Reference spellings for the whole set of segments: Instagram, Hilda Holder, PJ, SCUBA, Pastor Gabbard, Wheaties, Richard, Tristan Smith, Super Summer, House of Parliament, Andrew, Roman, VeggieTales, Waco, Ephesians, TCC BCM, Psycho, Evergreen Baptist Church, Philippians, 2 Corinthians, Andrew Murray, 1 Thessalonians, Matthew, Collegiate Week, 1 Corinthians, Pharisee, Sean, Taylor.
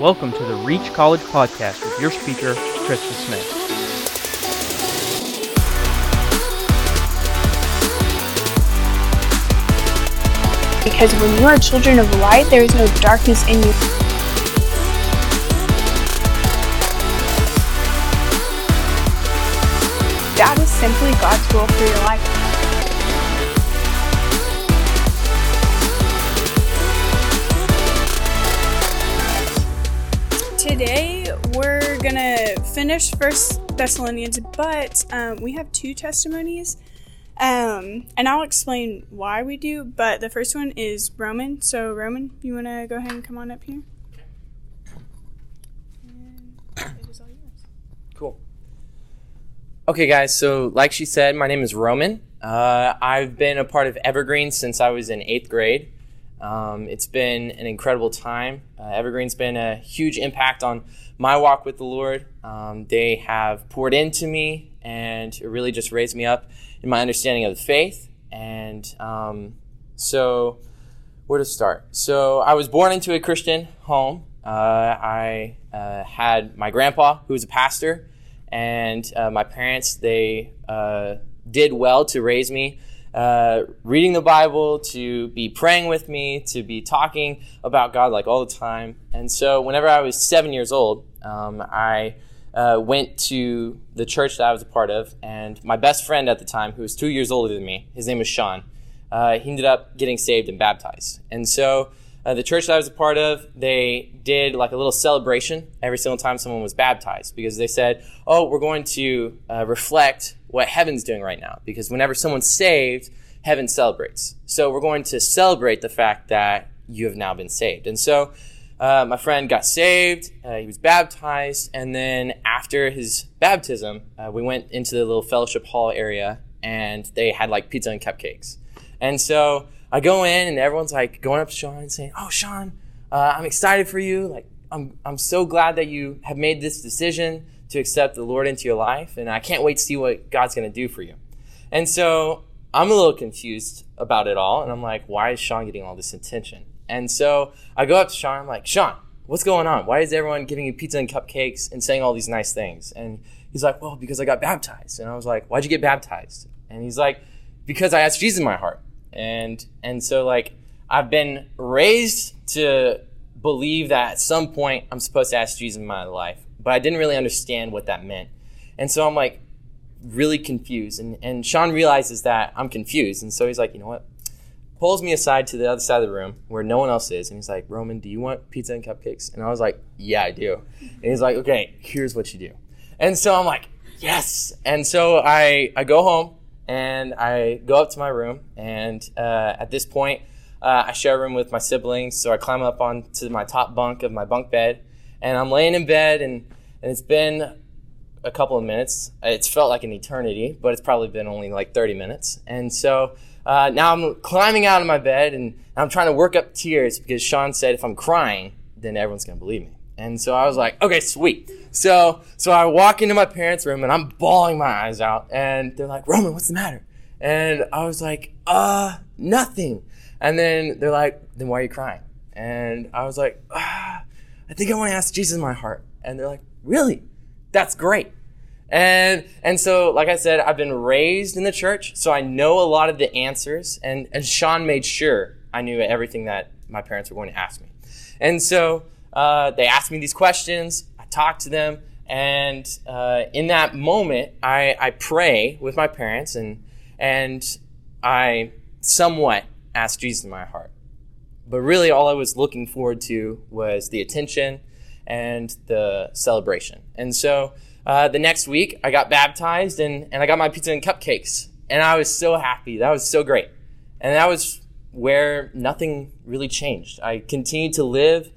Welcome to the REACH College Podcast with your speaker, Tristan Smith. Because when you are children of light, there is no darkness in you. That is simply God's will for your life. Today, we're going to finish 1 Thessalonians, but we have two testimonies, and I'll explain why we do, but the first one is Roman. So, Roman, you want to go ahead and come on up here? And it is all yours. Cool. Okay, guys, so like she said, my name is Roman. I've been a part of Evergreen since I was in 8th grade. It's been an incredible time. Evergreen's been a huge impact on my walk with the Lord. They have poured into me, and it really just raised me up in my understanding of the faith. And so where to start? So I was born into a Christian home. I had my grandpa, who was a pastor, and my parents, they did well to raise me. Reading the Bible, to be praying with me, to be talking about God like all the time. And so whenever I was 7 years old, I went to the church that I was a part of, and my best friend at the time, who was 2 years older than me, his name was Sean, he ended up getting saved and baptized. And so the church that I was a part of, they did like a little celebration every single time someone was baptized, because they said, oh, we're going to reflect what heaven's doing right now, because whenever someone's saved, heaven celebrates. So we're going to celebrate the fact that you have now been saved. And so my friend got saved, he was baptized, and then after his baptism, we went into the little fellowship hall area, and they had like pizza and cupcakes. And so I go in, and everyone's like going up to Sean and saying, oh, Sean, I'm excited for you. Like, I'm so glad that you have made this decision to accept the Lord into your life, and I can't wait to see what God's going to do for you. And so I'm a little confused about it all, and I'm like, why is Sean getting all this attention? And so I go up to Sean, I'm like, Sean, what's going on? Why is everyone giving you pizza and cupcakes and saying all these nice things? And he's like, well, because I got baptized. And I was like, why'd you get baptized? And he's like, because I asked Jesus in my heart. And so, like, I've been raised to believe that at some point I'm supposed to ask Jesus in my life, but I didn't really understand what that meant. And so I'm, like, really confused. And Sean realizes that I'm confused. And so he's like, you know what? Pulls me aside to the other side of the room where no one else is. And he's like, Roman, do you want pizza and cupcakes? And I was like, yeah, I do. And he's like, okay, here's what you do. And so I'm like, yes. And so I go home. And I go up to my room, and at this point, I share a room with my siblings, so I climb up onto my top bunk of my bunk bed, and I'm laying in bed, and it's been a couple of minutes. It's felt like an eternity, but it's probably been only like 30 minutes. And so now I'm climbing out of my bed, and I'm trying to work up tears, because Sean said if I'm crying, then everyone's going to believe me. And so I was like, okay, sweet. So I walk into my parents' room, and I'm bawling my eyes out. And they're like, Roman, what's the matter? And I was like, nothing. And then they're like, then why are you crying? And I was like, I think I want to ask Jesus in my heart. And they're like, really? That's great. And so, like I said, I've been raised in the church, so I know a lot of the answers. And Sean made sure I knew everything that my parents were going to ask me. And so they asked me these questions. I talked to them. And in that moment, I pray with my parents, and I somewhat asked Jesus in my heart. But really all I was looking forward to was the attention and the celebration. And so the next week, I got baptized, and I got my pizza and cupcakes. And I was so happy. That was so great. And that was where nothing really changed. I continued to live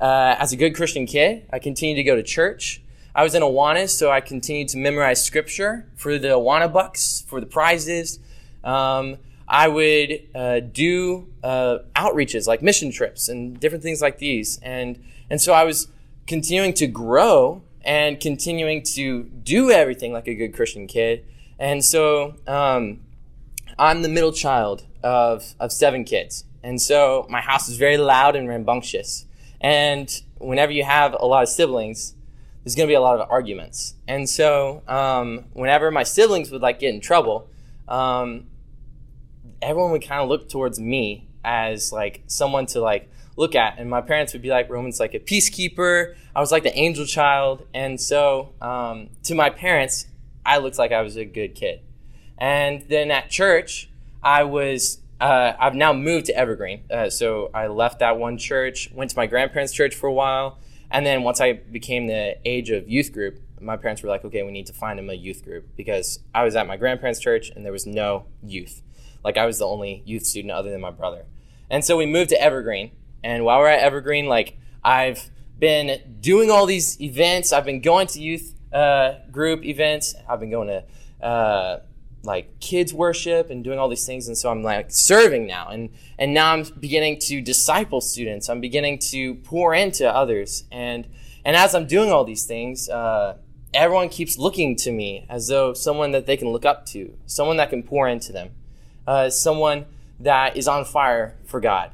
as a good Christian kid. I continued to go to church. I was in Awana, so I continued to memorize scripture for the Awana bucks, for the prizes. I would do outreaches like mission trips and different things like these. And so I was continuing to grow and continuing to do everything like a good Christian kid. And so I'm the middle child of 7 kids. And so my house was very loud and rambunctious. And whenever you have a lot of siblings, there's going to be a lot of arguments. And so whenever my siblings would like get in trouble, everyone would kind of look towards me as like someone to like look at. And my parents would be like, Roman's like a peacekeeper. I was like the angel child. And so to my parents, I looked like I was a good kid. And then at church, I've now moved to Evergreen. So I left that one church, went to my grandparents' church for a while. And then once I became the age of youth group, my parents were like, okay, we need to find him a youth group, because I was at my grandparents' church and there was no youth. Like I was the only youth student other than my brother. And so we moved to Evergreen. And while we're at Evergreen, like I've been doing all these events. I've been going to youth group events. I've been going to like kids worship and doing all these things. And so I'm like serving now. And now I'm beginning to disciple students. I'm beginning to pour into others. And as I'm doing all these things, everyone keeps looking to me as though someone that they can look up to, someone that can pour into them, someone that is on fire for God.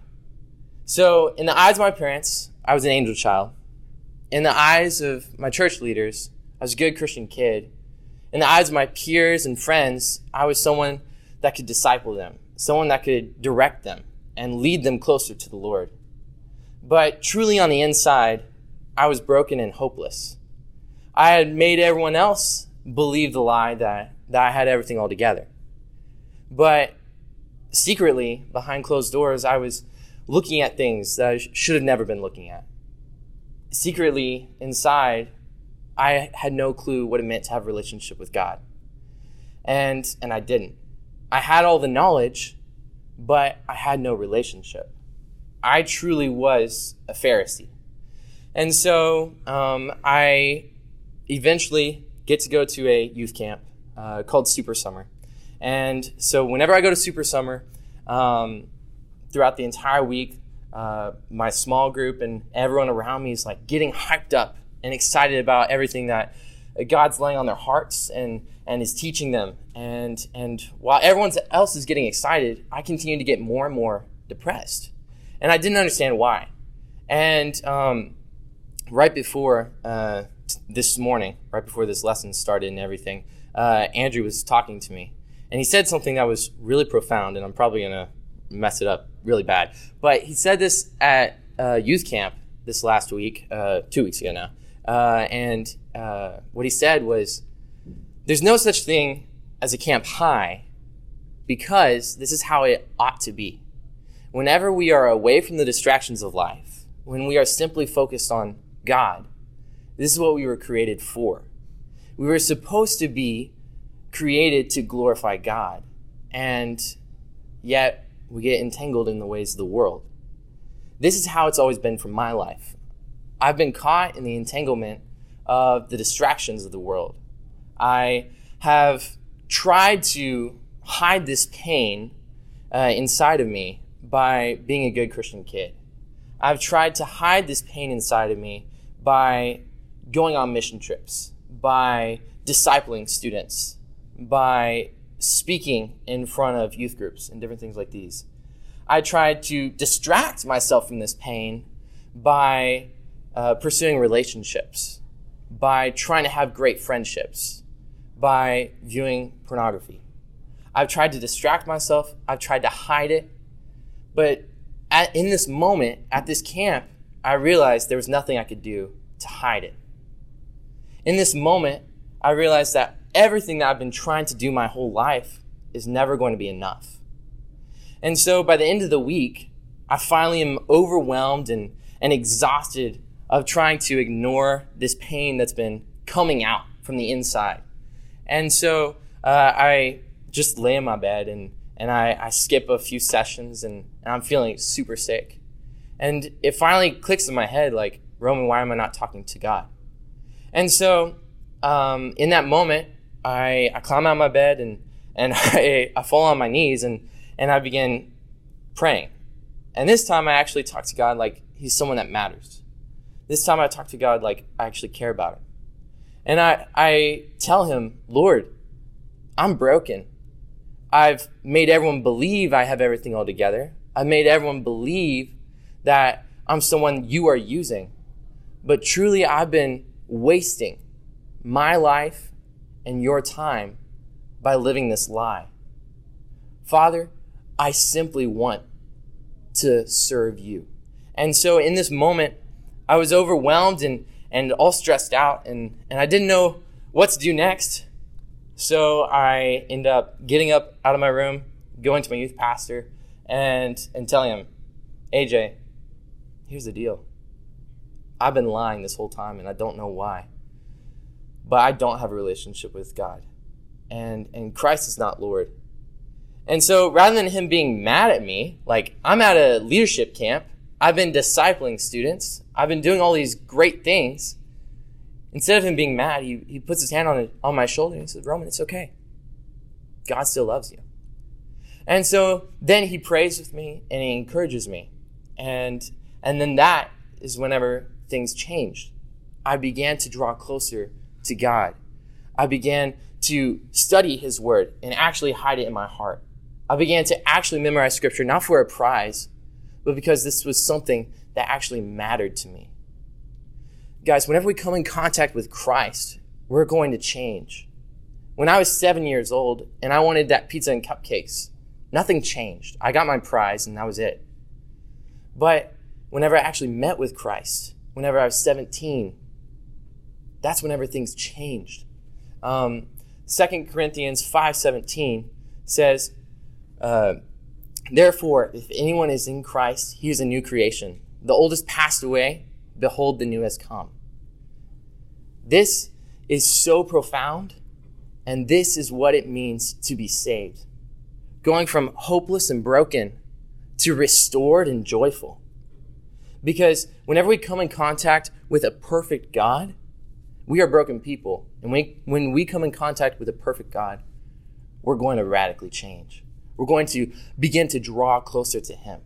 So in the eyes of my parents, I was an angel child. In the eyes of my church leaders, I was a good Christian kid. In the eyes of my peers and friends, I was someone that could disciple them, someone that could direct them and lead them closer to the Lord. But truly on the inside, I was broken and hopeless. I had made everyone else believe the lie that I had everything all together. But secretly, behind closed doors, I was looking at things that I should have never been looking at. Secretly, inside, I had no clue what it meant to have a relationship with God. And I didn't. I had all the knowledge, but I had no relationship. I truly was a Pharisee. And so I eventually get to go to a youth camp called Super Summer. And so whenever I go to Super Summer, throughout the entire week, my small group and everyone around me is like getting hyped up and excited about everything that God's laying on their hearts and is teaching them. And while everyone else is getting excited, I continue to get more and more depressed. And I didn't understand why. And right before this morning, right before this lesson started and everything, Andrew was talking to me. And he said something that was really profound, and I'm probably going to mess it up really bad. But he said this at youth camp this last week, 2 weeks ago now. And what he said was, there's no such thing as a camp high, because this is how it ought to be. Whenever we are away from the distractions of life, when we are simply focused on God, this is what we were created for. We were supposed to be created to glorify God, and yet we get entangled in the ways of the world. This is how it's always been for my life. I've been caught in the entanglement of the distractions of the world. I have tried to hide this pain inside of me by being a good Christian kid. I've tried to hide this pain inside of me by going on mission trips, by discipling students, by speaking in front of youth groups and different things like these. I tried to distract myself from this pain by pursuing relationships, by trying to have great friendships, by viewing pornography. I've tried to distract myself. I've tried to hide it. But in this moment, at this camp, I realized there was nothing I could do to hide it. In this moment, I realized that everything that I've been trying to do my whole life is never going to be enough. And so by the end of the week, I finally am overwhelmed and exhausted of trying to ignore this pain that's been coming out from the inside. And so I just lay in my bed and I skip a few sessions and I'm feeling super sick. And it finally clicks in my head, like, Roman, why am I not talking to God? And so in that moment, I climb out of my bed and I fall on my knees and I begin praying. And this time I actually talk to God like he's someone that matters. This time I talk to God like I actually care about him. And I tell him, Lord, I'm broken. I've made everyone believe I have everything all together. I've made everyone believe that I'm someone you are using. But truly, I've been wasting my life and your time by living this lie. Father, I simply want to serve you. And so in this moment, I was overwhelmed and all stressed out, and I didn't know what to do next. So I end up getting up out of my room, going to my youth pastor, and telling him, AJ, here's the deal. I've been lying this whole time, and I don't know why. But I don't have a relationship with God, and Christ is not Lord. And so rather than him being mad at me, like I'm at a leadership camp, I've been discipling students, I've been doing all these great things. Instead of him being mad, he puts his hand on my shoulder and he says, Roman, it's okay. God still loves you. And so then he prays with me and he encourages me. And then that is whenever things changed. I began to draw closer to God. I began to study his word and actually hide it in my heart. I began to actually memorize scripture, not for a prize, but because this was something that actually mattered to me. Guys, whenever we come in contact with Christ, we're going to change. When I was 7 years old and I wanted that pizza and cupcakes, nothing changed. I got my prize and that was it. But whenever I actually met with Christ, whenever I was 17, that's whenever things changed. 2 Corinthians 5:17 says, therefore, if anyone is in Christ, he is a new creation. The old has passed away. Behold, the new has come. This is so profound, and this is what it means to be saved. Going from hopeless and broken to restored and joyful. Because whenever we come in contact with a perfect God, we are broken people. And when we come in contact with a perfect God, we're going to radically change. We're going to begin to draw closer to him.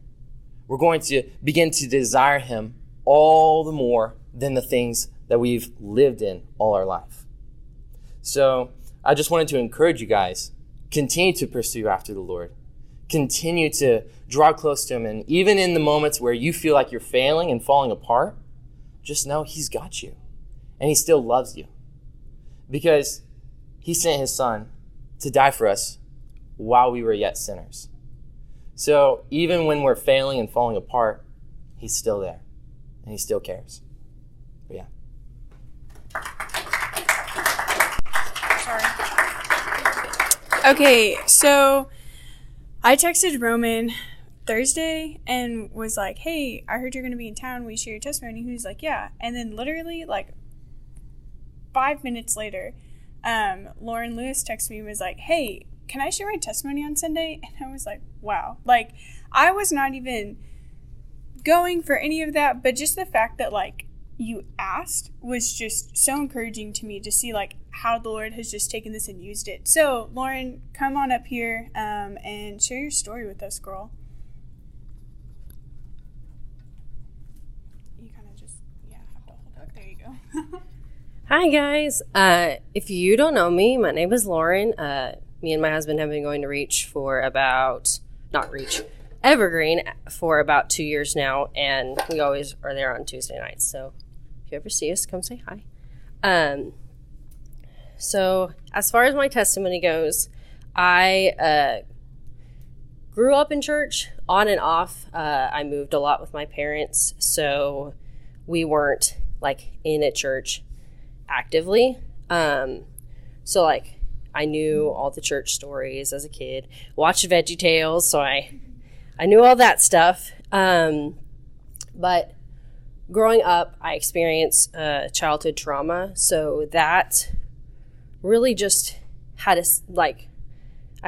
We're going to begin to desire him all the more than the things that we've lived in all our life. So I just wanted to encourage you guys, continue to pursue after the Lord. Continue to draw close to him. And even in the moments where you feel like you're failing and falling apart, just know he's got you and he still loves you because he sent his son to die for us while we were yet sinners. So even when we're failing and falling apart, he's still there. And he still cares. But yeah. Sorry. Okay, so I texted Roman Thursday and was like, hey, I heard you're going to be in town. Will you share your testimony? He was like, yeah. And then literally like 5 minutes later, Lauren Lewis texted me and was like, hey, can I share my testimony on Sunday? And I was like, wow. Like, I was not even going for any of that, but just the fact that like you asked was just so encouraging to me to see like how the Lord has just taken this and used it. So Lauren, come on up here and share your story with us, girl. You kind of just have to hold up. There you go. Hi guys. If you don't know me, my name is Lauren. Me and my husband have been going to Evergreen for about 2 years now, and we always are there on Tuesday nights. So if you ever see us, come say hi. So as far as my testimony goes, I grew up in church on and off. I moved a lot with my parents, so we weren't like in a church actively. So like I knew all the church stories as a kid, watched VeggieTales, so I knew all that stuff, but growing up, I experienced childhood trauma, so that really just had I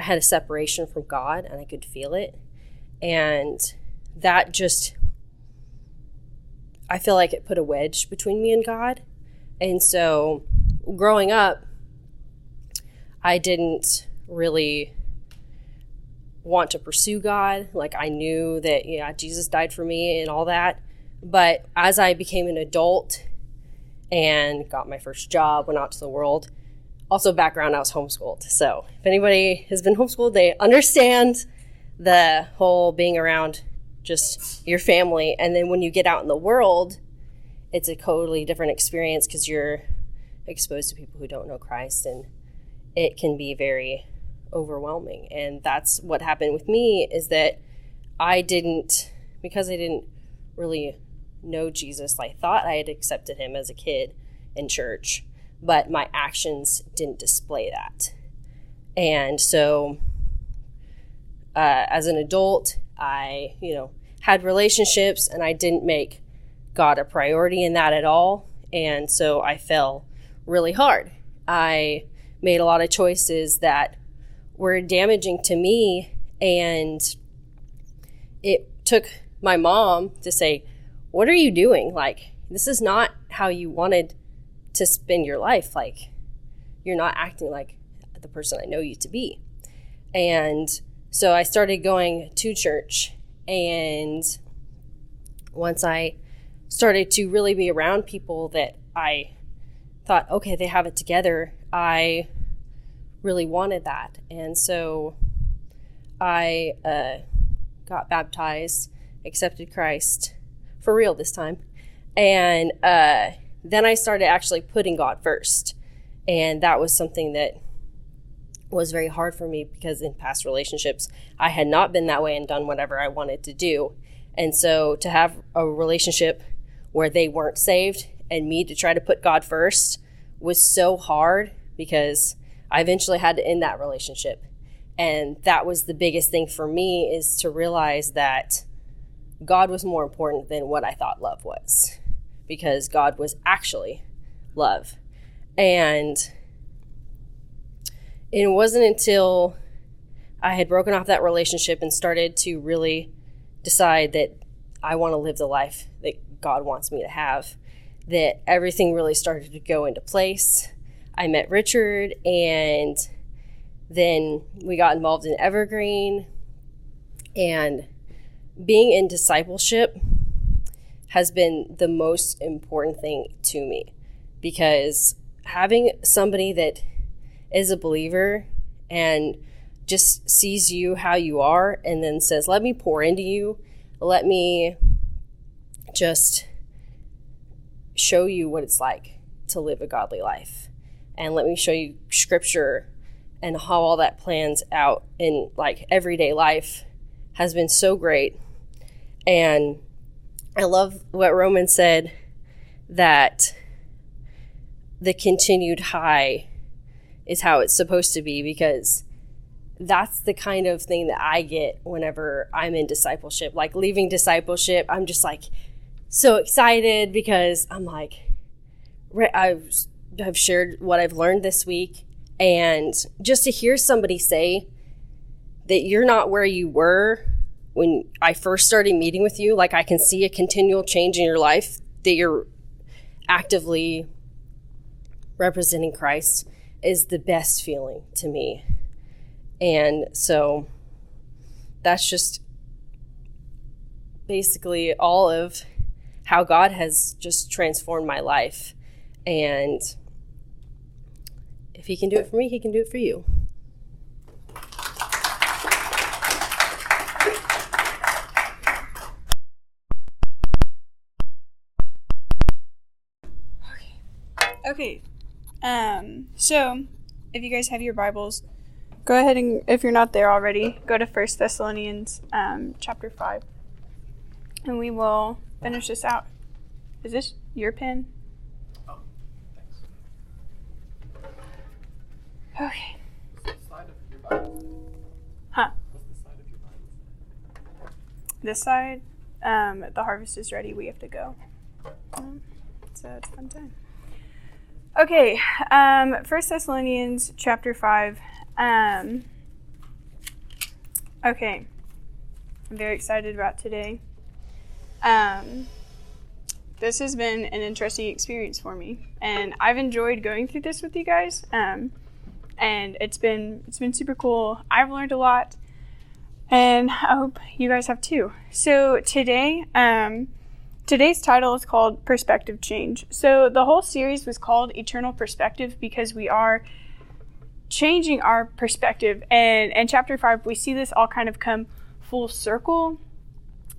had a separation from God, and I could feel it, and that just, I feel like it put a wedge between me and God, and so growing up, I didn't really want to pursue God. Like I knew that, Jesus died for me and all that. But as I became an adult and got my first job, went out to the world, also background, I was homeschooled. So if anybody has been homeschooled, they understand the whole being around just your family. And then when you get out in the world, it's a totally different experience because you're exposed to people who don't know Christ, and it can be very overwhelming. And that's what happened with me, is that because I didn't really know Jesus, I thought I had accepted him as a kid in church, but my actions didn't display that. And so as an adult, I, had relationships, and I didn't make God a priority in that at all. And so I fell really hard. I made a lot of choices that were damaging to me, and it took my mom to say, "What are you doing? Like, this is not how you wanted to spend your life. Like, you're not acting like the person I know you to be." And so I started going to church, and once I started to really be around people that I thought, okay, they have it together, I really wanted that. And so I got baptized, accepted Christ for real this time. And then I started actually putting God first. And that was something that was very hard for me, because in past relationships, I had not been that way and done whatever I wanted to do. And so to have a relationship where they weren't saved and me to try to put God first was so hard, because I eventually had to end that relationship. And that was the biggest thing for me, is to realize that God was more important than what I thought love was, because God was actually love. And it wasn't until I had broken off that relationship and started to really decide that I want to live the life that God wants me to have, that everything really started to go into place. I met Richard, and then we got involved in Evergreen. And being in discipleship has been the most important thing to me, because having somebody that is a believer and just sees you how you are and then says, "Let me pour into you. Let me just show you what it's like to live a godly life. And let me show you scripture and how all that plans out in like everyday life," has been so great. And I love what Roman said, that the continued high is how it's supposed to be, because that's the kind of thing that I get whenever I'm in discipleship. Like leaving discipleship, I'm just like so excited, because I'm like, I've shared what I've learned this week, and just to hear somebody say that you're not where you were when I first started meeting with you, like I can see a continual change in your life, that you're actively representing Christ, is the best feeling to me. And so that's just basically all of how God has just transformed my life. And if he can do it for me, he can do it for you. Okay. So if you guys have your Bibles, go ahead and, if you're not there already, go to 1 Thessalonians chapter 5, and we will finish this out. Is this your pen? Oh, thanks. Okay. What's the side of your Bible? What's the side of your Bible? This side, the harvest is ready, we have to go. So it's a fun time. Okay, 1 Thessalonians chapter 5. Okay, I'm very excited about today. This has been an interesting experience for me, and I've enjoyed going through this with you guys. And it's been super cool. I've learned a lot, and I hope you guys have too. So today, today's title is called Perspective Change. So the whole series was called Eternal Perspective, because we are changing our perspective. And in chapter 5, we see this all kind of come full circle.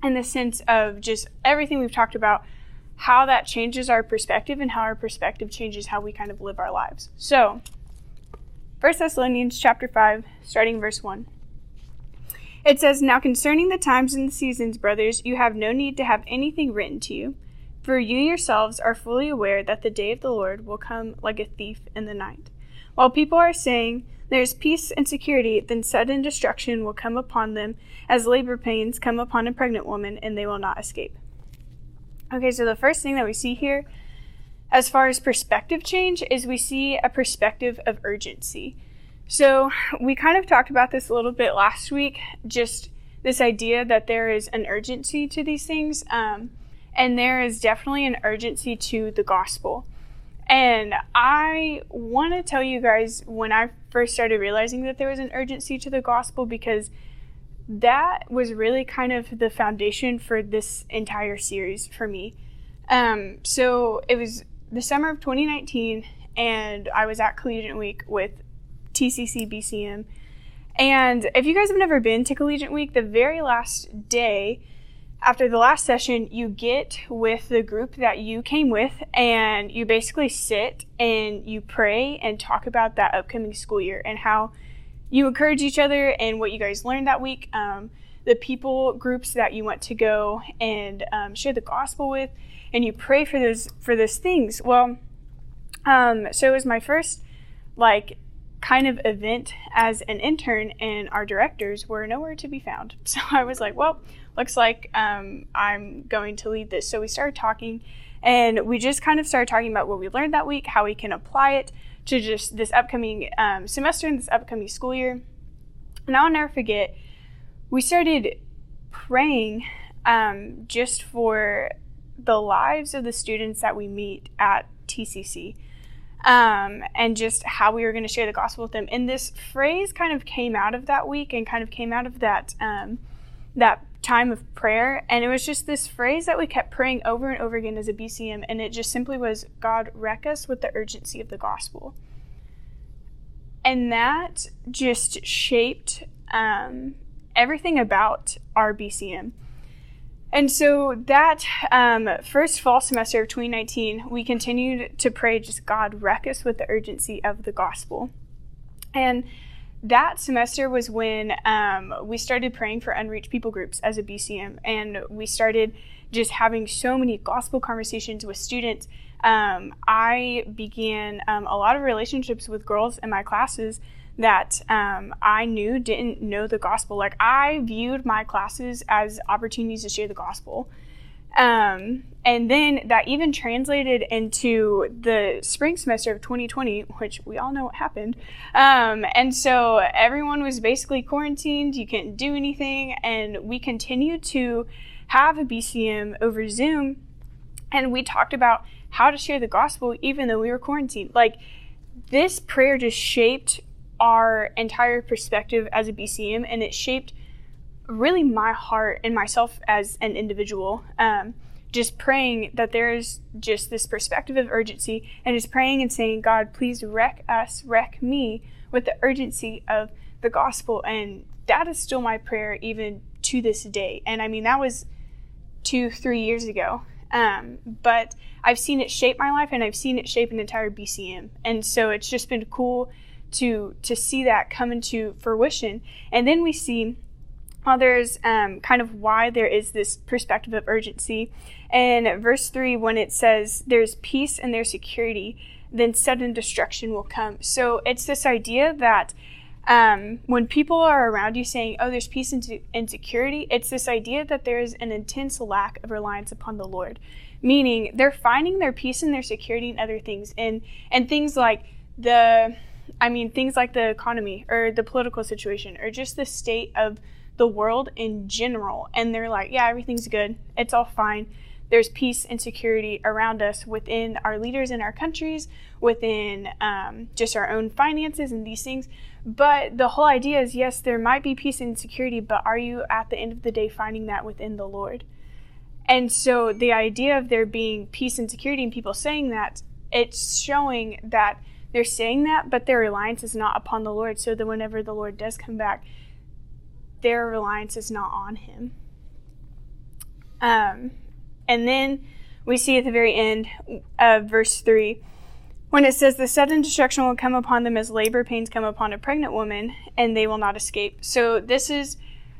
in the sense of just everything we've talked about, how that changes our perspective and how our perspective changes how we kind of live our lives. So 1 Thessalonians chapter 5, starting verse 1. It says, "Now concerning the times and the seasons, brothers, you have no need to have anything written to you, for you yourselves are fully aware that the day of the Lord will come like a thief in the night. While people are saying, 'There is peace and security,' then sudden destruction will come upon them as labor pains come upon a pregnant woman, and they will not escape." Okay, so the first thing that we see here as far as perspective change is we see a perspective of urgency. So we kind of talked about this a little bit last week, just this idea that there is an urgency to these things, and there is definitely an urgency to the gospel. And I want to tell you guys, when I first started realizing that there was an urgency to the gospel, because that was really kind of the foundation for this entire series for me. So it was the summer of 2019, and I was at Collegiate Week with TCC BCM. And if you guys have never been to Collegiate Week, the very last day after the last session, you get with the group that you came with, and you basically sit and you pray and talk about that upcoming school year and how you encourage each other and what you guys learned that week, the people groups that you want to go and share the gospel with, and you pray for those things. Well, so it was my first like kind of event as an intern, and our directors were nowhere to be found. So I was like, well, looks like I'm going to lead this. So we started talking, and we just kind of started talking about what we learned that week, how we can apply it to just this upcoming semester and this upcoming school year. And I'll never forget, we started praying just for the lives of the students that we meet at TCC, and just how we were going to share the gospel with them. And this phrase kind of came out of that week and kind of came out of that that time of prayer, and it was just this phrase that we kept praying over and over again as a BCM, and it just simply was, "God, wreck us with the urgency of the gospel." And that just shaped everything about our BCM. And so that first fall semester of 2019, we continued to pray, just, "God, wreck us with the urgency of the gospel." And that semester was when we started praying for unreached people groups as a BCM, and we started just having so many gospel conversations with students. I began a lot of relationships with girls in my classes that I knew didn't know the gospel. Like, I viewed my classes as opportunities to share the gospel. And then that even translated into the spring semester of 2020, which we all know what happened. And so everyone was basically quarantined. You couldn't do anything. And we continued to have a BCM over Zoom. And we talked about how to share the gospel even though we were quarantined. Like, this prayer just shaped our entire perspective as a BCM, and it shaped really my heart and myself as an individual, just praying that there is just this perspective of urgency, and just praying and saying, "God, please wreck us, wreck me with the urgency of the gospel." And that is still my prayer even to this day. And I mean, that was 2-3 years ago, but I've seen it shape my life, and I've seen it shape an entire BCM. And so it's just been cool to see that come into fruition. And then we see there's kind of why there is this perspective of urgency. And verse 3, when it says, "There's peace and there's security, then sudden destruction will come." So it's this idea that when people are around you saying, "Oh, there's peace and security," it's this idea that there is an intense lack of reliance upon the Lord, meaning they're finding their peace and their security in other things, and things like the economy or the political situation or just the state of the world in general. And they're like, "Yeah, everything's good. It's all fine. There's peace and security around us, within our leaders in our countries, within just our own finances and these things." But the whole idea is, yes, there might be peace and security, but are you at the end of the day finding that within the Lord? And so the idea of there being peace and security and people saying that, it's showing that they're saying that, but their reliance is not upon the Lord, so that whenever the Lord does come back, their reliance is not on him. And then we see at the very end of verse 3, when it says, the sudden destruction will come upon them as labor pains come upon a pregnant woman, and they will not escape. So this is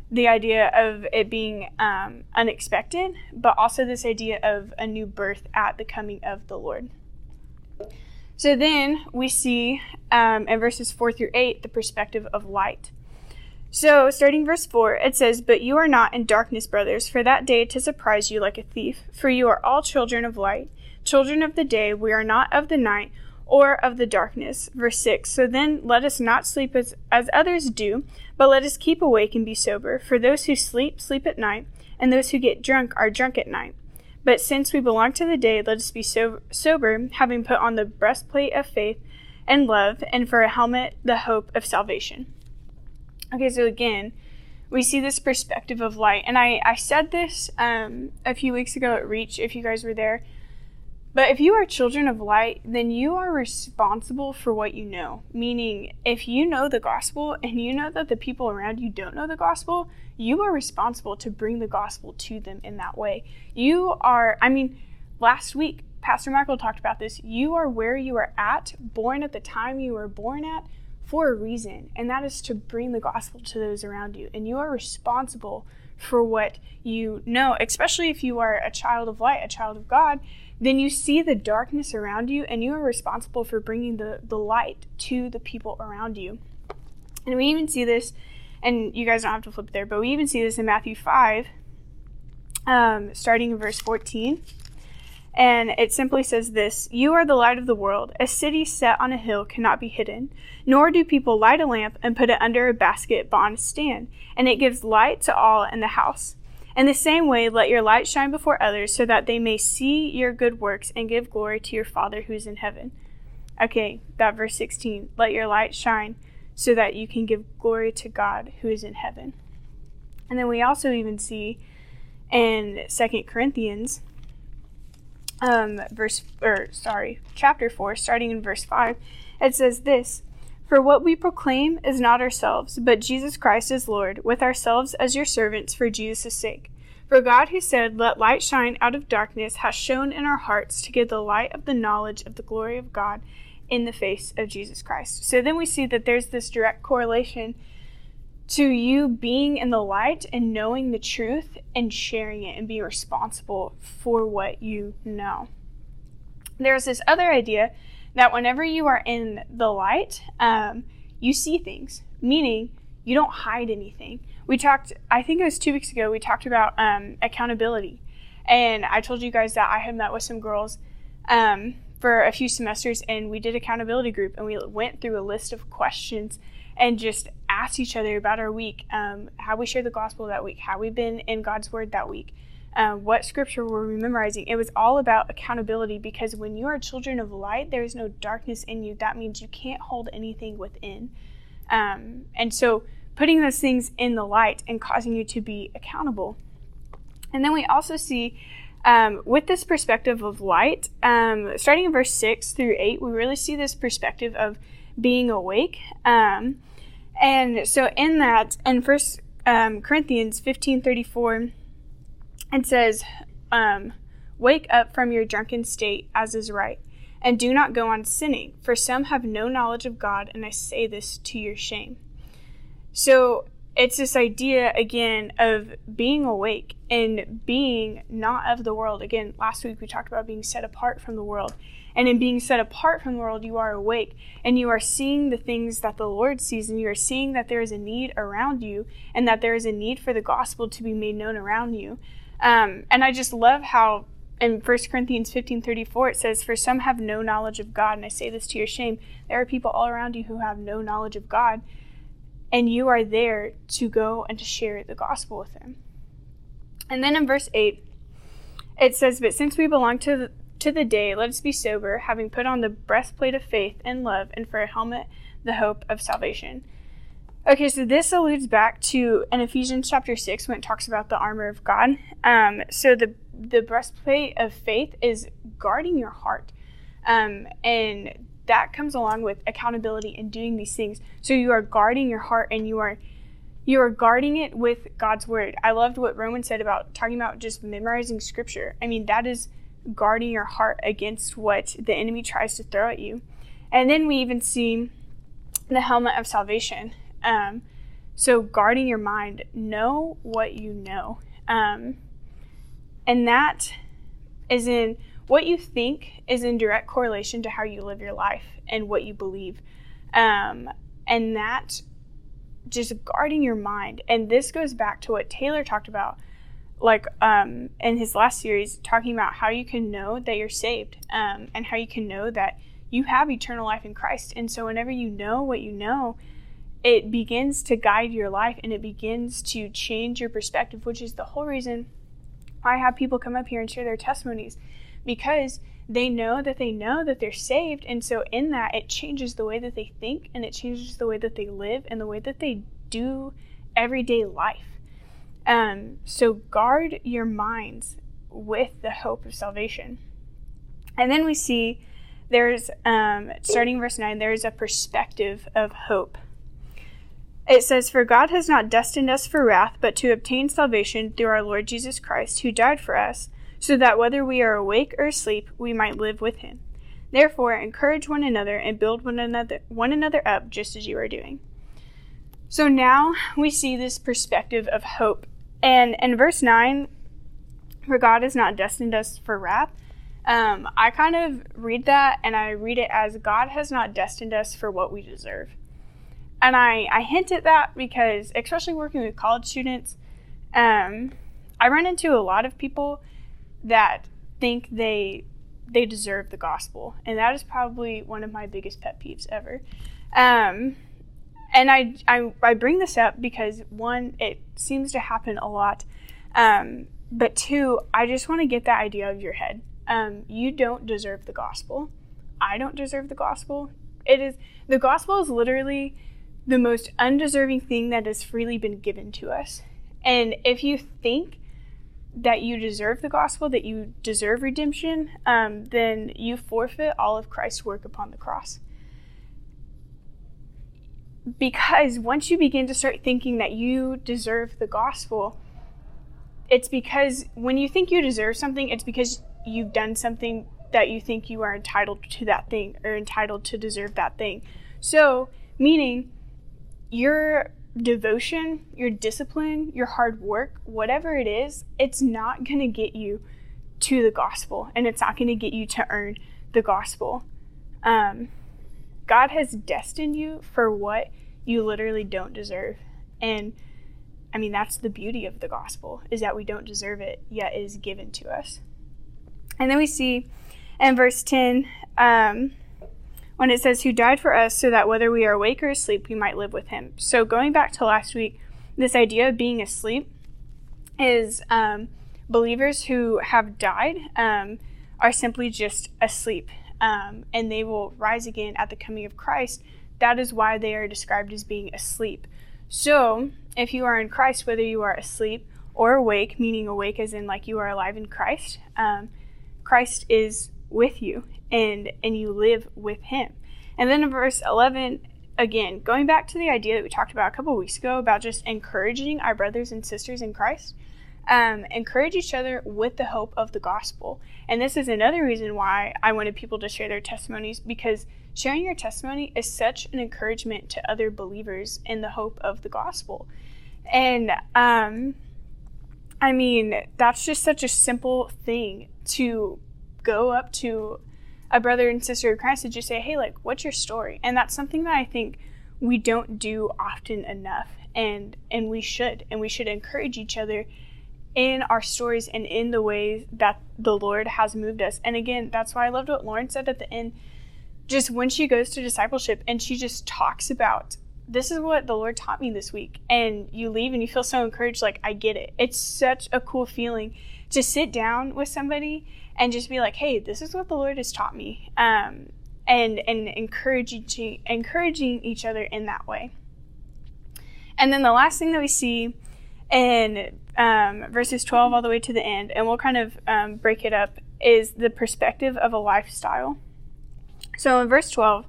the idea of it being unexpected, but also this idea of a new birth at the coming of the Lord. So then we see in verses 4 through 8 the perspective of light. So starting verse 4, it says, but you are not in darkness, brothers, for that day to surprise you like a thief. For you are all children of light, children of the day. We are not of the night or of the darkness. Verse 6, so then let us not sleep as others do, but let us keep awake and be sober. For those who sleep, sleep at night, and those who get drunk are drunk at night. But since we belong to the day, let us be sober, having put on the breastplate of faith and love, and for a helmet, the hope of salvation. Okay, so again, we see this perspective of light. And I said this a few weeks ago at REACH, if you guys were there. But if you are children of light, then you are responsible for what you know. Meaning, if you know the gospel and you know that the people around you don't know the gospel, you are responsible to bring the gospel to them in that way. You are, last week, Pastor Michael talked about this. You are where you are at, born at the time you were born at, for a reason, and that is to bring the gospel to those around you. And you are responsible for what you know, especially if you are a child of light, a child of God. Then you see the darkness around you, and you are responsible for bringing the light to the people around you. And we even see this, and you guys don't have to flip there, but we even see this in Matthew 5, starting in verse 14. And it simply says this, you are the light of the world. A city set on a hill cannot be hidden, nor do people light a lamp and put it under a basket but on a stand, and it gives light to all in the house. In the same way, let your light shine before others so that they may see your good works and give glory to your Father who is in heaven. Okay, that verse 16, let your light shine so that you can give glory to God who is in heaven. And then we also even see in 2 Corinthians, chapter 4, starting in verse 5, it says this, for what we proclaim is not ourselves, but Jesus Christ is Lord, with ourselves as your servants for Jesus' sake. For God who said, let light shine out of darkness, has shone in our hearts to give the light of the knowledge of the glory of God in the face of Jesus Christ. So then we see that there's this direct correlation to you being in the light and knowing the truth and sharing it and being responsible for what you know. There's this other idea that whenever you are in the light, you see things, meaning you don't hide anything. We talked, I think it was 2 weeks ago, we talked about accountability. And I told you guys that I had met with some girls for a few semesters, and we did accountability group, and we went through a list of questions and just asked each other about our week, how we shared the gospel that week, how we've been in God's word that week, what scripture were we memorizing. It was all about accountability, because when you are children of light, there is no darkness in you. That means you can't hold anything within. And so putting those things in the light and causing you to be accountable. And then we also see with this perspective of light, starting in verse 6 through 8, we really see this perspective of being awake. And so in that, in 1 Corinthians 15:34, it says, wake up from your drunken state as is right, and do not go on sinning, for some have no knowledge of God, and I say this to your shame. So it's this idea, again, of being awake and being not of the world. Again, last week we talked about being set apart from the world. And in being set apart from the world, you are awake, and you are seeing the things that the Lord sees, and you are seeing that there is a need around you, and that there is a need for the gospel to be made known around you. And I just love how in 1 Corinthians 15:34 it says, for some have no knowledge of God, and I say this to your shame. There are people all around you who have no knowledge of God, and you are there to go and to share the gospel with them. And then in verse 8, it says, but since we belong to the day, let us be sober, having put on the breastplate of faith and love, and for a helmet, the hope of salvation. Okay, so this alludes back to in Ephesians chapter 6 when it talks about the armor of God. So the breastplate of faith is guarding your heart. And that comes along with accountability and doing these things. So you are guarding your heart, and you are You're guarding it with God's word. I loved what Roman said about talking about just memorizing scripture. I mean, that is guarding your heart against what the enemy tries to throw at you. And then we even see the helmet of salvation. So guarding your mind, know what you know. And that is in what you think is in direct correlation to how you live your life and what you believe. And that just guarding your mind. And this goes back to what Taylor talked about, like in his last series, talking about how you can know that you're saved, and how you can know that you have eternal life in Christ. And so whenever you know what you know, it begins to guide your life and it begins to change your perspective, which is the whole reason why I have people come up here and share their testimonies, because they know that they're saved. And so in that, it changes the way that they think and it changes the way that they live and the way that they do everyday life. So guard your minds with the hope of salvation. And then we see there's, starting verse 9, there's a perspective of hope. It says, "For God has not destined us for wrath, but to obtain salvation through our Lord Jesus Christ, who died for us, so that whether we are awake or asleep, we might live with him. Therefore, encourage one another and build one another up, just as you are doing." So now we see this perspective of hope. And in verse 9, "For God has not destined us for wrath," I kind of read that and I read it as God has not destined us for what we deserve. And I hint at that because, especially working with college students, I run into a lot of people that think they deserve the gospel. And that is probably one of my biggest pet peeves ever. And I bring this up because, one, it seems to happen a lot. But two, I just want to get that idea out of your head. You don't deserve the gospel. I don't deserve the gospel. The gospel is literally the most undeserving thing that has freely been given to us. And if you think that you deserve the gospel, that you deserve redemption, then you forfeit all of Christ's work upon the cross. Because once you begin to start thinking that you deserve the gospel, it's because when you think you deserve something, it's because you've done something that you think you are entitled to that thing or entitled to deserve that thing. So, meaning your devotion, your discipline, your hard work, whatever it is, it's not going to get you to the gospel, and it's not going to get you to earn the gospel. God has destined you for what you literally don't deserve. And I mean, that's the beauty of the gospel, is that we don't deserve it, yet it is given to us. And then we see in verse 10, when it says, "Who died for us so that whether we are awake or asleep, we might live with him." So going back to last week, this idea of being asleep is believers who have died are simply just asleep, and they will rise again at the coming of Christ. That is why they are described as being asleep. So if you are in Christ, whether you are asleep or awake, meaning awake as in like you are alive in Christ, Christ is with you and you live with him. And then in verse 11, again, going back to the idea that we talked about a couple weeks ago about just encouraging our brothers and sisters in Christ, encourage each other with the hope of the gospel. And this is another reason why I wanted people to share their testimonies, because sharing your testimony is such an encouragement to other believers in the hope of the gospel. And I mean, that's just such a simple thing to go up to a brother and sister in Christ and just say, "Hey, like, what's your story?" And that's something that I think we don't do often enough, and we should encourage each other in our stories and in the ways that the Lord has moved us. And again, that's why I loved what Lauren said at the end, just when she goes to discipleship and she just talks about, "This is what the Lord taught me this week," and you leave and you feel so encouraged, like, I get it. It's such a cool feeling to sit down with somebody and just be like, "Hey, this is what the Lord has taught me," and encouraging each other in that way. And then the last thing that we see in verses 12 all the way to the end, and we'll kind of break it up, is the perspective of a lifestyle. So in verse 12,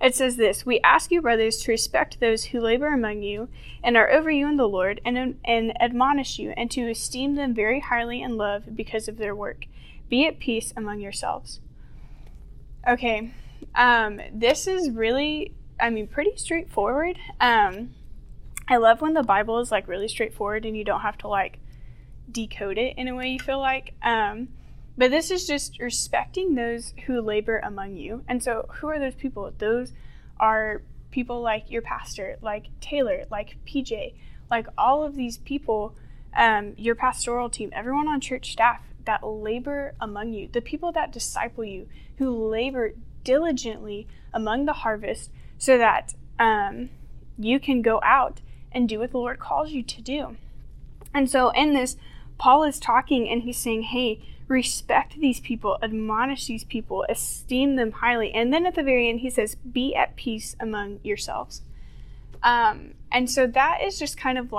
It says this, "We ask you, brothers, to respect those who labor among you and are over you in the Lord and admonish you, and to esteem them very highly in love because of their work. Be at peace among yourselves." Okay, this is really, pretty straightforward. I love when the Bible is, really straightforward and you don't have to, decode it in a way you feel like. But this is just respecting those who labor among you. And so who are those people? Those are people like your pastor, like Taylor, like PJ, like all of these people, your pastoral team, everyone on church staff that labor among you, the people that disciple you, who labor diligently among the harvest so that you can go out and do what the Lord calls you to do. And so in this, Paul is talking and he's saying, hey, respect these people, admonish these people, esteem them highly. And then at the very end, he says, be at peace among yourselves. And so that is just kind of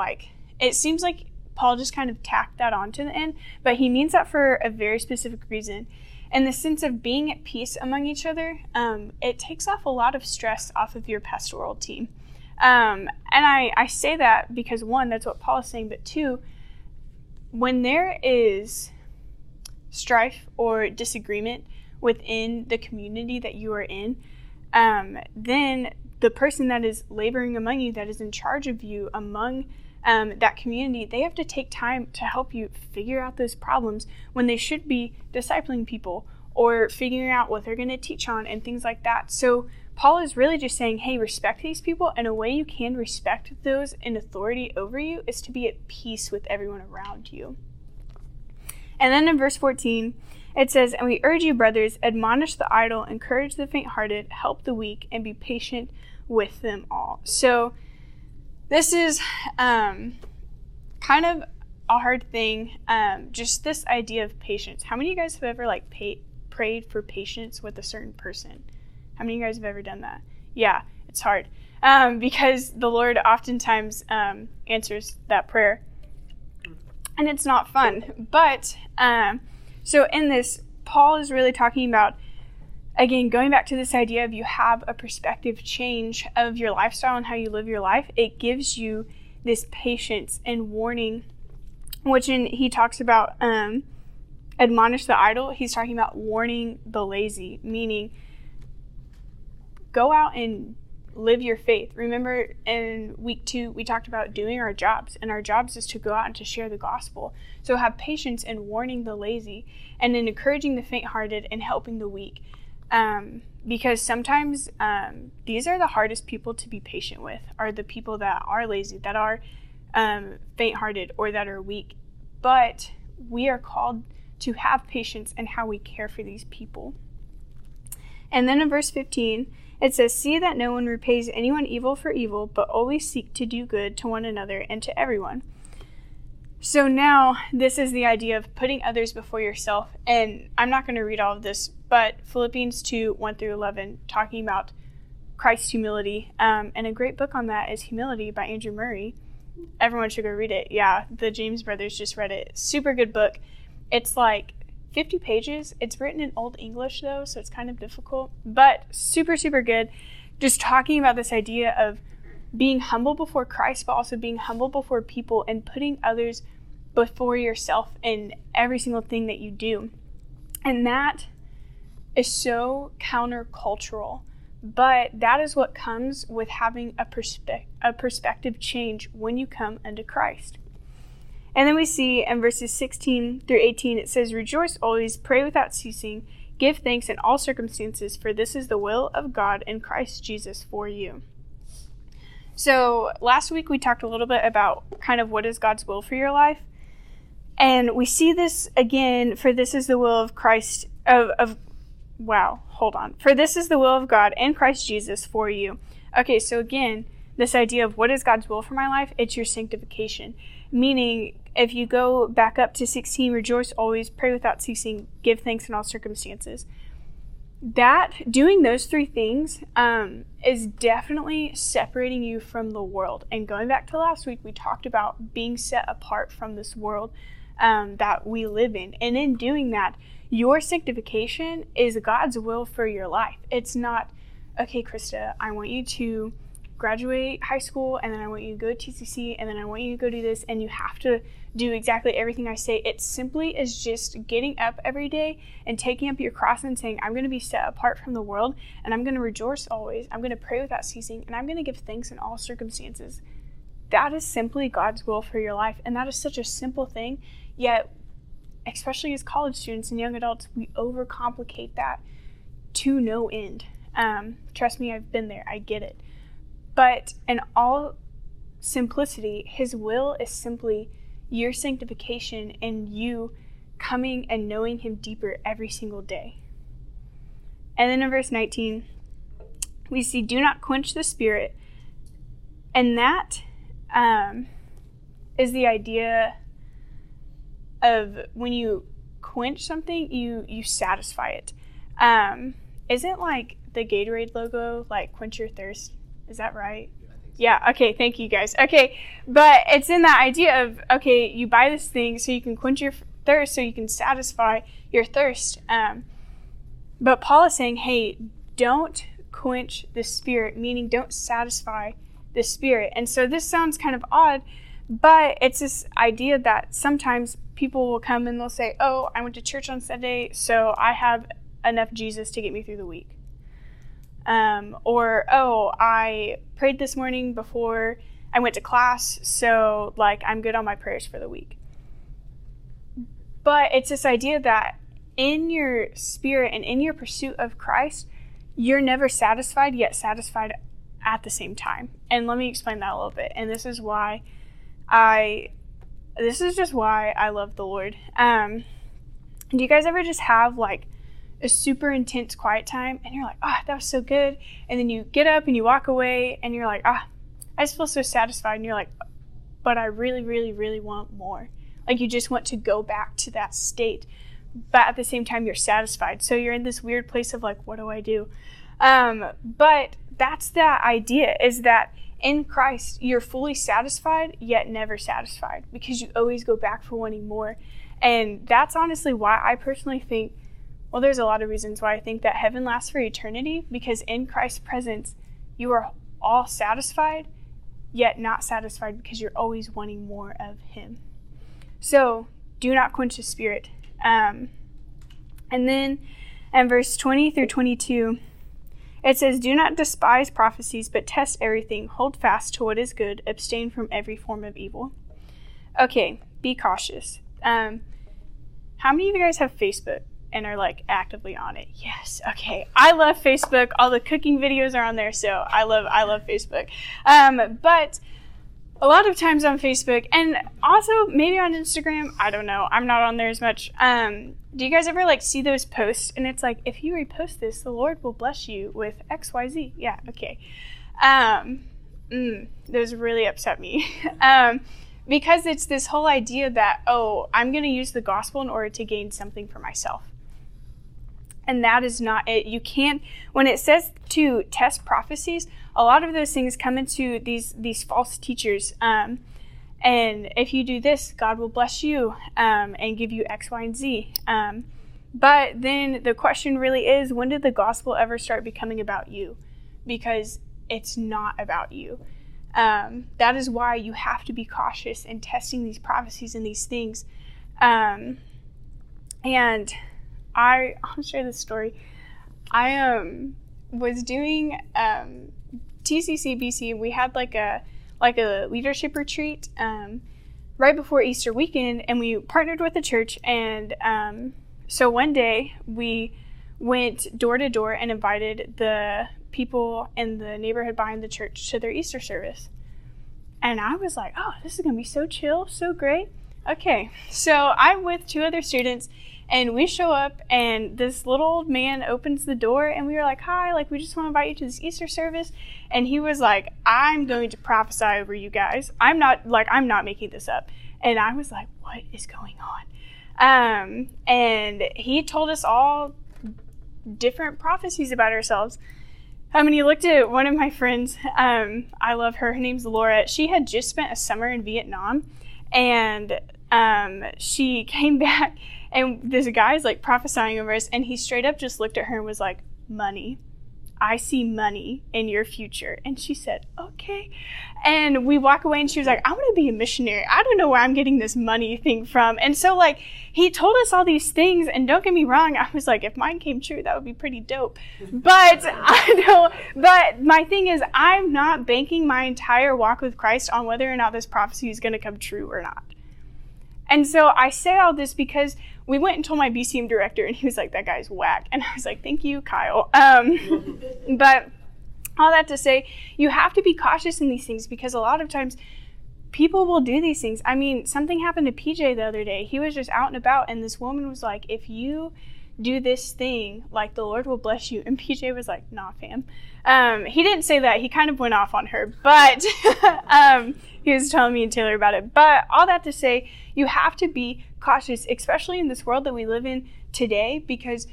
it seems like Paul just kind of tacked that on to the end, but he means that for a very specific reason. In the sense of being at peace among each other, it takes off a lot of stress off of your pastoral team. And I say that because, one, that's what Paul is saying, but two, when there is strife or disagreement within the community that you are in, then the person that is laboring among you, that is in charge of you among that community, they have to take time to help you figure out those problems when they should be discipling people or figuring out what they're going to teach on and things like that. So Paul is really just saying, hey, respect these people, and a way you can respect those in authority over you is to be at peace with everyone around you. And then in verse 14, it says, "And we urge you, brothers, admonish the idle, encourage the faint-hearted, help the weak, and be patient with them all." So this is kind of a hard thing, just this idea of patience. How many of you guys have ever prayed for patience with a certain person? How many of you guys have ever done that? Yeah, it's hard because the Lord oftentimes answers that prayer. And it's not fun. But so in this, Paul is really talking about, again, going back to this idea of you have a perspective change of your lifestyle and how you live your life. It gives you this patience and warning, which he talks about admonish the idle. He's talking about warning the lazy, meaning go out and live your faith. Remember in week 2, we talked about doing our jobs, and our jobs is to go out and to share the gospel. So have patience in warning the lazy and in encouraging the faint-hearted and helping the weak. Because sometimes these are the hardest people to be patient with, are the people that are lazy, that are faint-hearted, or that are weak. But we are called to have patience in how we care for these people. And then in verse 15, it says, "See that no one repays anyone evil for evil, but always seek to do good to one another and to everyone." So now this is the idea of putting others before yourself. And I'm not going to read all of this, but Philippians 2:1-11, talking about Christ's humility. And a great book on that is Humility by Andrew Murray. Everyone should go read it. Yeah, the James brothers just read it. Super good book. It's 50 pages. It's written in Old English, though, so it's kind of difficult, but super, super good. Just talking about this idea of being humble before Christ, but also being humble before people and putting others before yourself in every single thing that you do. And that is so countercultural, but that is what comes with having a perspective change when you come unto Christ. And then we see in verses 16-18, it says, "Rejoice always, pray without ceasing, give thanks in all circumstances, for this is the will of God in Christ Jesus for you." So last week we talked a little bit about kind of what is God's will for your life. And we see this again, for this is the will of Christ, for this is the will of God in Christ Jesus for you. Okay, so again, this idea of what is God's will for my life, it's your sanctification. Meaning, if you go back up to 16, "Rejoice always, pray without ceasing, give thanks in all circumstances." That, doing those three things is definitely separating you from the world. And going back to last week, we talked about being set apart from this world that we live in. And in doing that, your sanctification is God's will for your life. It's not okay, Krista, I want you to graduate high school, and then I want you to go to TCC, and then I want you to go do this, and you have to do exactly everything I say. It simply is just getting up every day and taking up your cross and saying, I'm going to be set apart from the world, and I'm going to rejoice always. I'm going to pray without ceasing, and I'm going to give thanks in all circumstances. That is simply God's will for your life, and that is such a simple thing, yet, especially as college students and young adults, we overcomplicate that to no end. Trust me, I've been there. I get it. But in all simplicity, His will is simply your sanctification and you coming and knowing Him deeper every single day. And then in verse 19, we see, do not quench the Spirit. And that is the idea of when you quench something, you satisfy it. Isn't like the Gatorade logo, like quench your thirst? Is that right? Yeah, so. Yeah, okay, thank you guys. Okay, but it's in that idea of, okay, you buy this thing so you can quench your thirst, so you can satisfy your thirst. But Paul is saying, hey, don't quench the Spirit, meaning don't satisfy the Spirit. And so this sounds kind of odd, but it's this idea that sometimes people will come and they'll say, oh, I went to church on Sunday, so I have enough Jesus to get me through the week. Or, oh, I prayed this morning before I went to class, so, like, I'm good on my prayers for the week. But it's this idea that in your spirit and in your pursuit of Christ, you're never satisfied, yet satisfied at the same time. And let me explain that a little bit. And this is why I love the Lord. Do you guys ever just have, like, a super intense quiet time and you're like, ah, oh, that was so good, and then you get up and you walk away and you're like, ah, oh, I just feel so satisfied, and you're like, but I really, really, really want more. Like, you just want to go back to that state, but at the same time you're satisfied, so you're in this weird place of like, what do I do? But that's the idea, is that in Christ you're fully satisfied yet never satisfied, because you always go back for wanting more. And that's honestly why I personally think, well, there's a lot of reasons why I think that heaven lasts for eternity, because in Christ's presence, you are all satisfied, yet not satisfied, because you're always wanting more of Him. So do not quench the Spirit. And then in verse 20 through 22, it says, do not despise prophecies, but test everything. Hold fast to what is good. Abstain from every form of evil. Okay, be cautious. How many of you guys have Facebook and are like actively on it? Yes. Okay. I love Facebook. All the cooking videos are on there, so I love Facebook. But a lot of times on Facebook, and also maybe on Instagram, I don't know, I'm not on there as much. Do you guys ever like see those posts and it's like, if you repost this, the Lord will bless you with XYZ? Yeah. Okay. Those really upset me. Because it's this whole idea that, oh, I'm going to use the gospel in order to gain something for myself. And that is not it. You can't, when it says to test prophecies, a lot of those things come into these false teachers. And if you do this, God will bless you and give you X, Y, and Z. But then the question really is, when did the gospel ever start becoming about you? Because it's not about you. That is why you have to be cautious in testing these prophecies and these things. And I'll share this story. I was doing TCC BCM. We had like a leadership retreat right before Easter weekend, and we partnered with the church. And so one day we went door to door and invited the people in the neighborhood behind the church to their Easter service. And I was like, oh, this is going to be so chill, so great. Okay, so I'm with two other students, and we show up, and this little old man opens the door, and we were like, hi, like, we just want to invite you to this Easter service. And he was like, I'm going to prophesy over you guys. I'm not making this up. And I was like, what is going on? And he told us all different prophecies about ourselves. And he looked at one of my friends. I love her. Her name's Laura. She had just spent a summer in Vietnam, and she came back, and this guy's like prophesying over us, and he straight up just looked at her and was like, money. I see money in your future. And she said, okay. And we walk away and she was like, I want to be a missionary. I don't know where I'm getting this money thing from. And so like, he told us all these things, and don't get me wrong, I was like, if mine came true, that would be pretty dope. But I know, but my thing is, I'm not banking my entire walk with Christ on whether or not this prophecy is going to come true or not. And so I say all this because we went and told my BCM director, and he was like, that guy's whack. And I was like, thank you, Kyle. But all that to say, you have to be cautious in these things, because a lot of times people will do these things. I mean, something happened to PJ the other day. He was just out and about, and this woman was like, if you do this thing, like, the Lord will bless you. And PJ was like, nah, fam. He didn't say that. He kind of went off on her, but he was telling me and Taylor about it. But all that to say, you have to be cautious, especially in this world that we live in today, because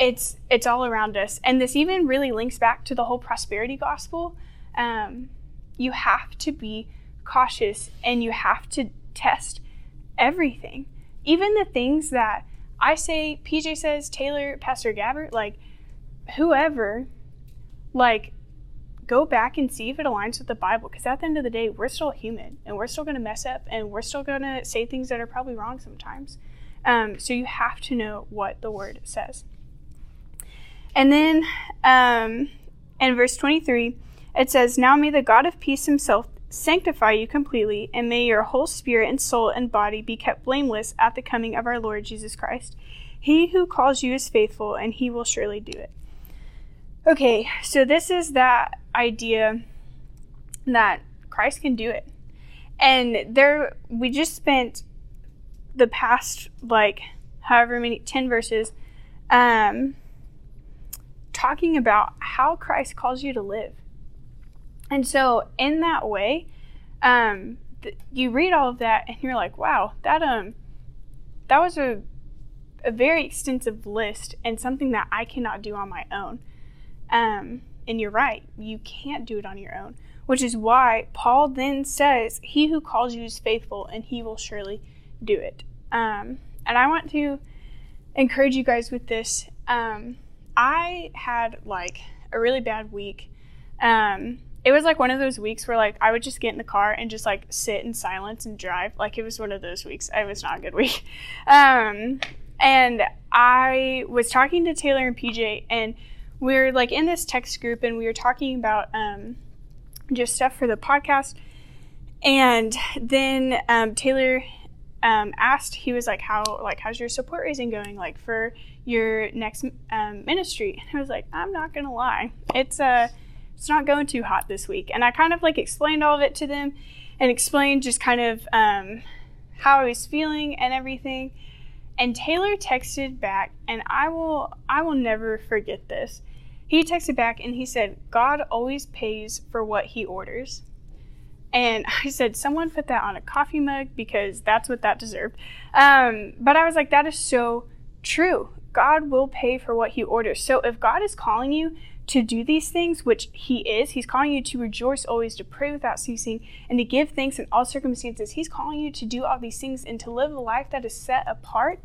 it's all around us. And this even really links back to the whole prosperity gospel. You have to be cautious, and you have to test everything, even the things that I say, PJ says, Taylor, Pastor Gabbard, like, whoever, like, go back and see if it aligns with the Bible. Because at the end of the day, we're still human, and we're still going to mess up, and we're still going to say things that are probably wrong sometimes. So you have to know what the Word says. And then in verse 23, it says, now may the God of peace himself sanctify you completely, and may your whole spirit and soul and body be kept blameless at the coming of our Lord Jesus Christ. He who calls you is faithful, and he will surely do it. Okay, so this is that idea that Christ can do it. And there, we just spent the past, like, however many, 10 verses, talking about how Christ calls you to live. And so in that way, you read all of that and you're like, wow, that was a very extensive list, and something that I cannot do on my own. And you're right, you can't do it on your own, which is why Paul then says, he who calls you is faithful, and he will surely do it. And I want to encourage you guys with this. I had like a really bad week. It was like one of those weeks where like I would just get in the car and just like sit in silence and drive. Like it was one of those weeks. It was not a good week. And I was talking to Taylor and PJ, and we were like in this text group, and we were talking about just stuff for the podcast. And then Taylor asked, he was like, how's your support raising going? Like for your next ministry. And I was like, I'm not going to lie. It's not going too hot this week. And I kind of like explained all of it to them, and explained just kind of how I was feeling and everything. And Taylor texted back, and I will never forget this. He texted back and he said, God always pays for what he orders. And I said, someone put that on a coffee mug, because that's what that deserved. But I was like, that is so true. God will pay for what he orders. So if God is calling you to do these things, which he is, he's calling you to rejoice always, to pray without ceasing, and to give thanks in all circumstances. He's calling you to do all these things and to live a life that is set apart.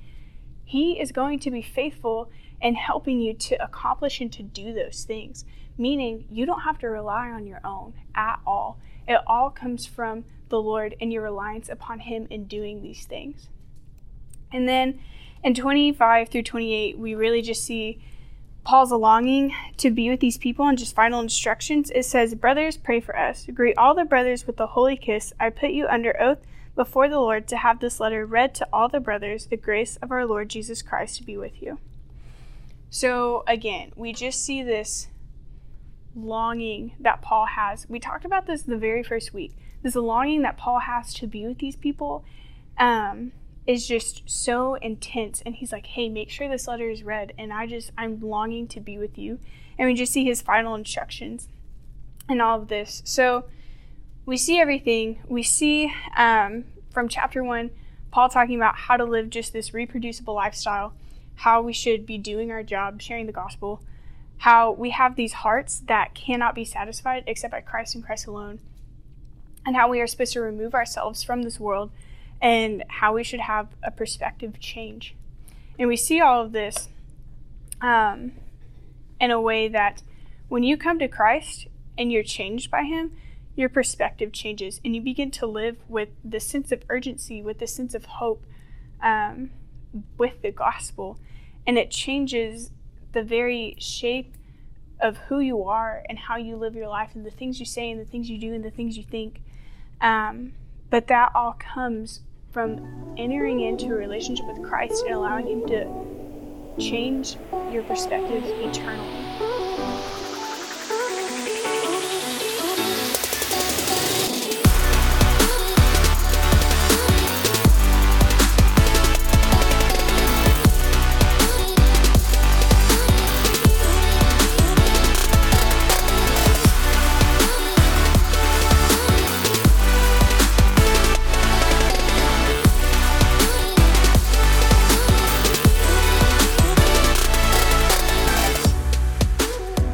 He is going to be faithful in helping you to accomplish and to do those things, meaning you don't have to rely on your own at all. It all comes from the Lord and your reliance upon him in doing these things. And then in 25 through 28, we really just see Paul's longing to be with these people, and just final instructions. It says, brothers, pray for us. Greet all the brothers with the holy kiss. I put you under oath before the Lord to have this letter read to all the brothers. The grace of our Lord Jesus Christ to be with you. So again, we just see this longing that Paul has. We talked about this the very first week. This longing that Paul has to be with these people is just so intense, and he's like, hey, make sure this letter is read, and I'm longing to be with you. And we just see his final instructions and all of this. So we see everything. We see from chapter 1, Paul talking about how to live just this reproducible lifestyle, how we should be doing our job, sharing the gospel, how we have these hearts that cannot be satisfied except by Christ and Christ alone, and how we are supposed to remove ourselves from this world, and how we should have a perspective change. And we see all of this in a way that When you come to Christ and you're changed by him, your perspective changes and you begin to live with the sense of urgency, with the sense of hope, with the gospel. And it changes the very shape of who you are and how you live your life and the things you say and the things you do and the things you think. But that all comes from entering into a relationship with Christ and allowing him to change your perspective eternally.